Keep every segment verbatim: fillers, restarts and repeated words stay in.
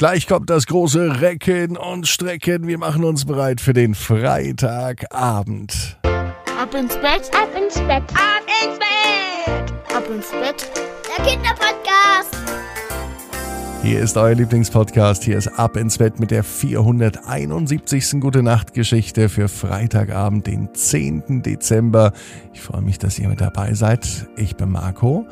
Gleich kommt das große Recken und Strecken. Wir machen uns bereit für den Freitagabend. Ab ins Bett, ab ins Bett, ab ins Bett, ab ins Bett. Der Kinderpodcast. Hier ist euer Lieblingspodcast. Hier ist Ab ins Bett mit der vierhunderteinundsiebzigsten Gute-Nacht-Geschichte für Freitagabend, den zehnten Dezember. Ich freue mich, dass ihr mit dabei seid. Ich bin Marco.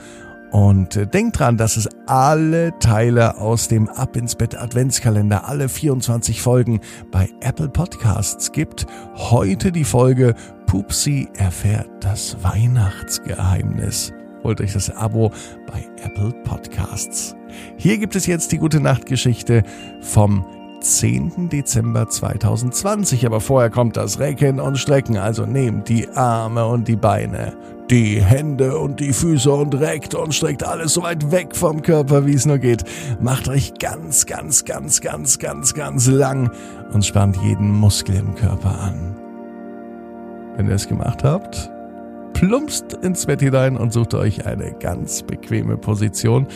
Und denkt dran, dass es alle Teile aus dem Ab ins Bett Adventskalender, alle vierundzwanzig Folgen bei Apple Podcasts gibt. Heute die Folge Pupsi erfährt das Weihnachtsgeheimnis. Holt euch das Abo bei Apple Podcasts. Hier gibt es jetzt die Gute-Nacht-Geschichte vom zehnten Dezember zweitausendzwanzig. Aber vorher kommt das Recken und Strecken. Also nehmt die Arme und die Beine, die Hände und die Füße und reckt und streckt alles so weit weg vom Körper, wie es nur geht. Macht euch ganz, ganz, ganz, ganz, ganz, ganz lang und spannt jeden Muskel im Körper an. Wenn ihr es gemacht habt, plumpst ins Bett hinein und sucht euch eine ganz bequeme Position.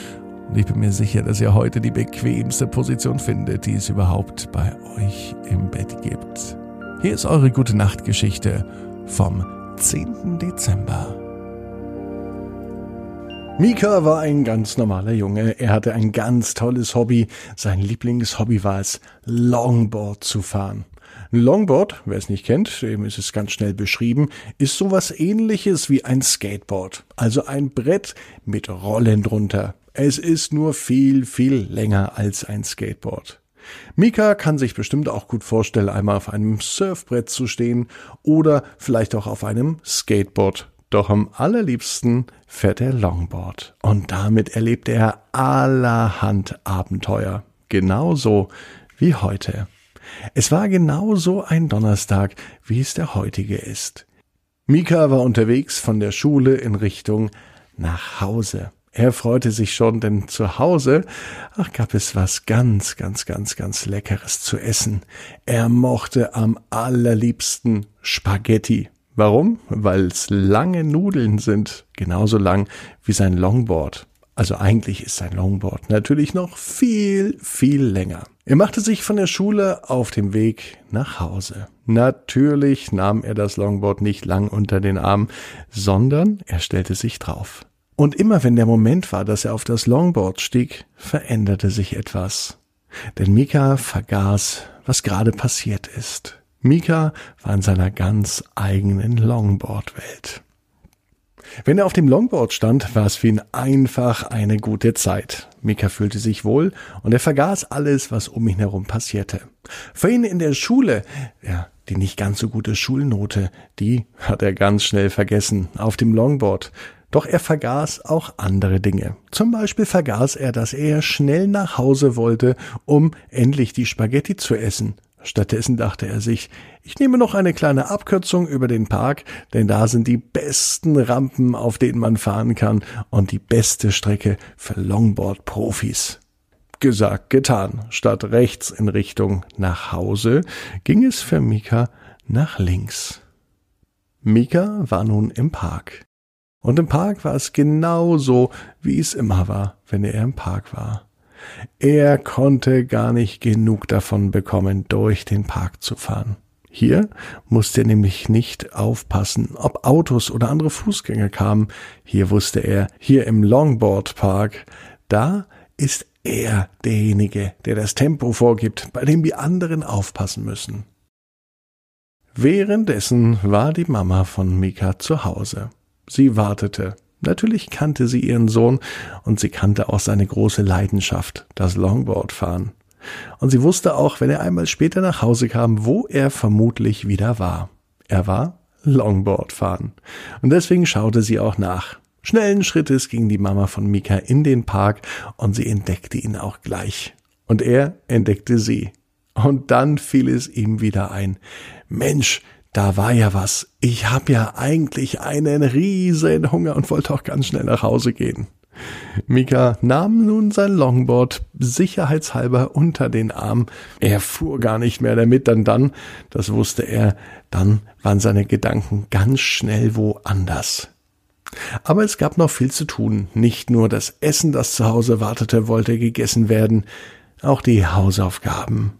Und ich bin mir sicher, dass ihr heute die bequemste Position findet, die es überhaupt bei euch im Bett gibt. Hier ist eure Gute-Nacht-Geschichte vom zehnten Dezember. Mika war ein ganz normaler Junge. Er hatte ein ganz tolles Hobby. Sein Lieblingshobby war es, Longboard zu fahren. Ein Longboard, wer es nicht kennt, dem ist es ganz schnell beschrieben, ist sowas Ähnliches wie ein Skateboard. Also ein Brett mit Rollen drunter. Es ist nur viel, viel länger als ein Skateboard. Mika kann sich bestimmt auch gut vorstellen, einmal auf einem Surfbrett zu stehen oder vielleicht auch auf einem Skateboard. Doch am allerliebsten fährt er Longboard. Und damit erlebt er allerhand Abenteuer. Genauso wie heute. Es war genauso ein Donnerstag, wie es der heutige ist. Mika war unterwegs von der Schule in Richtung nach Hause. Er freute sich schon, denn zu Hause, ach, gab es was ganz, ganz, ganz, ganz Leckeres zu essen. Er mochte am allerliebsten Spaghetti. Warum? Weil es lange Nudeln sind, genauso lang wie sein Longboard. Also eigentlich ist sein Longboard natürlich noch viel, viel länger. Er machte sich von der Schule auf dem Weg nach Hause. Natürlich nahm er das Longboard nicht lang unter den Arm, sondern er stellte sich drauf. Und immer wenn der Moment war, dass er auf das Longboard stieg, veränderte sich etwas. Denn Mika vergaß, was gerade passiert ist. Mika war in seiner ganz eigenen Longboard-Welt. Wenn er auf dem Longboard stand, war es für ihn einfach eine gute Zeit. Mika fühlte sich wohl und er vergaß alles, was um ihn herum passierte. Für ihn in der Schule, ja, die nicht ganz so gute Schulnote, die hat er ganz schnell vergessen, auf dem Longboard. Doch er vergaß auch andere Dinge. Zum Beispiel vergaß er, dass er schnell nach Hause wollte, um endlich die Spaghetti zu essen. Stattdessen dachte er sich, ich nehme noch eine kleine Abkürzung über den Park, denn da sind die besten Rampen, auf denen man fahren kann und die beste Strecke für Longboard-Profis. Gesagt, getan. Statt rechts in Richtung nach Hause ging es für Mika nach links. Mika war nun im Park. Und im Park war es genauso, wie es immer war, wenn er im Park war. Er konnte gar nicht genug davon bekommen, durch den Park zu fahren. Hier musste er nämlich nicht aufpassen, ob Autos oder andere Fußgänger kamen. Hier wusste er, hier im Longboard-Park, da ist er derjenige, der das Tempo vorgibt, bei dem die anderen aufpassen müssen. Währenddessen war die Mama von Mika zu Hause. Sie wartete. Natürlich kannte sie ihren Sohn und sie kannte auch seine große Leidenschaft, das Longboardfahren. Und sie wusste auch, wenn er einmal später nach Hause kam, wo er vermutlich wieder war. Er war Longboardfahren. Und deswegen schaute sie auch nach. Schnellen Schrittes ging die Mama von Mika in den Park und sie entdeckte ihn auch gleich. Und er entdeckte sie. Und dann fiel es ihm wieder ein. Mensch, da war ja was. Ich habe ja eigentlich einen riesen Hunger und wollte auch ganz schnell nach Hause gehen. Mika nahm nun sein Longboard sicherheitshalber unter den Arm. Er fuhr gar nicht mehr damit, denn dann, das wusste er, dann waren seine Gedanken ganz schnell woanders. Aber es gab noch viel zu tun. Nicht nur das Essen, das zu Hause wartete, wollte gegessen werden. auch die Hausaufgaben.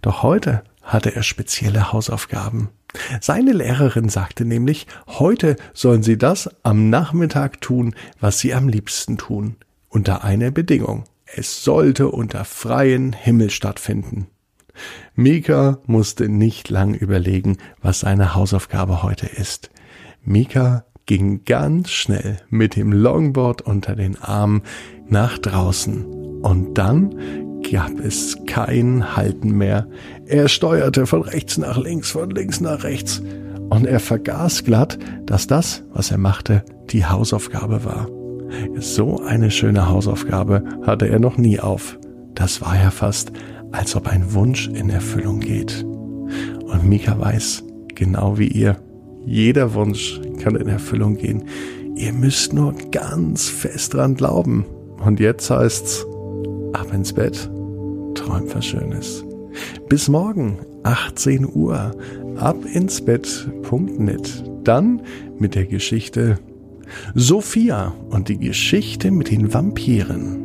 Doch heute hatte er spezielle Hausaufgaben. Seine Lehrerin sagte nämlich, heute sollen sie das am Nachmittag tun, was sie am liebsten tun, unter einer Bedingung. Es sollte unter freiem Himmel stattfinden. Mika musste nicht lang überlegen, was seine Hausaufgabe heute ist. Mika ging ganz schnell mit dem Longboard unter den Armen nach draußen. Und dann gab es kein Halten mehr. Er steuerte von rechts nach links, von links nach rechts. Und er vergaß glatt, dass das, was er machte, die Hausaufgabe war. So eine schöne Hausaufgabe hatte er noch nie auf. Das war ja fast, als ob ein Wunsch in Erfüllung geht. Und Mika weiß, genau wie ihr, jeder Wunsch kann in Erfüllung gehen. Ihr müsst nur ganz fest dran glauben. Und jetzt heißt's, ab ins Bett, träumt was Schönes. Bis morgen, achtzehn Uhr, ab ins bett punkt net. Dann mit der Geschichte Sophia und die Geschichte mit den Vampiren.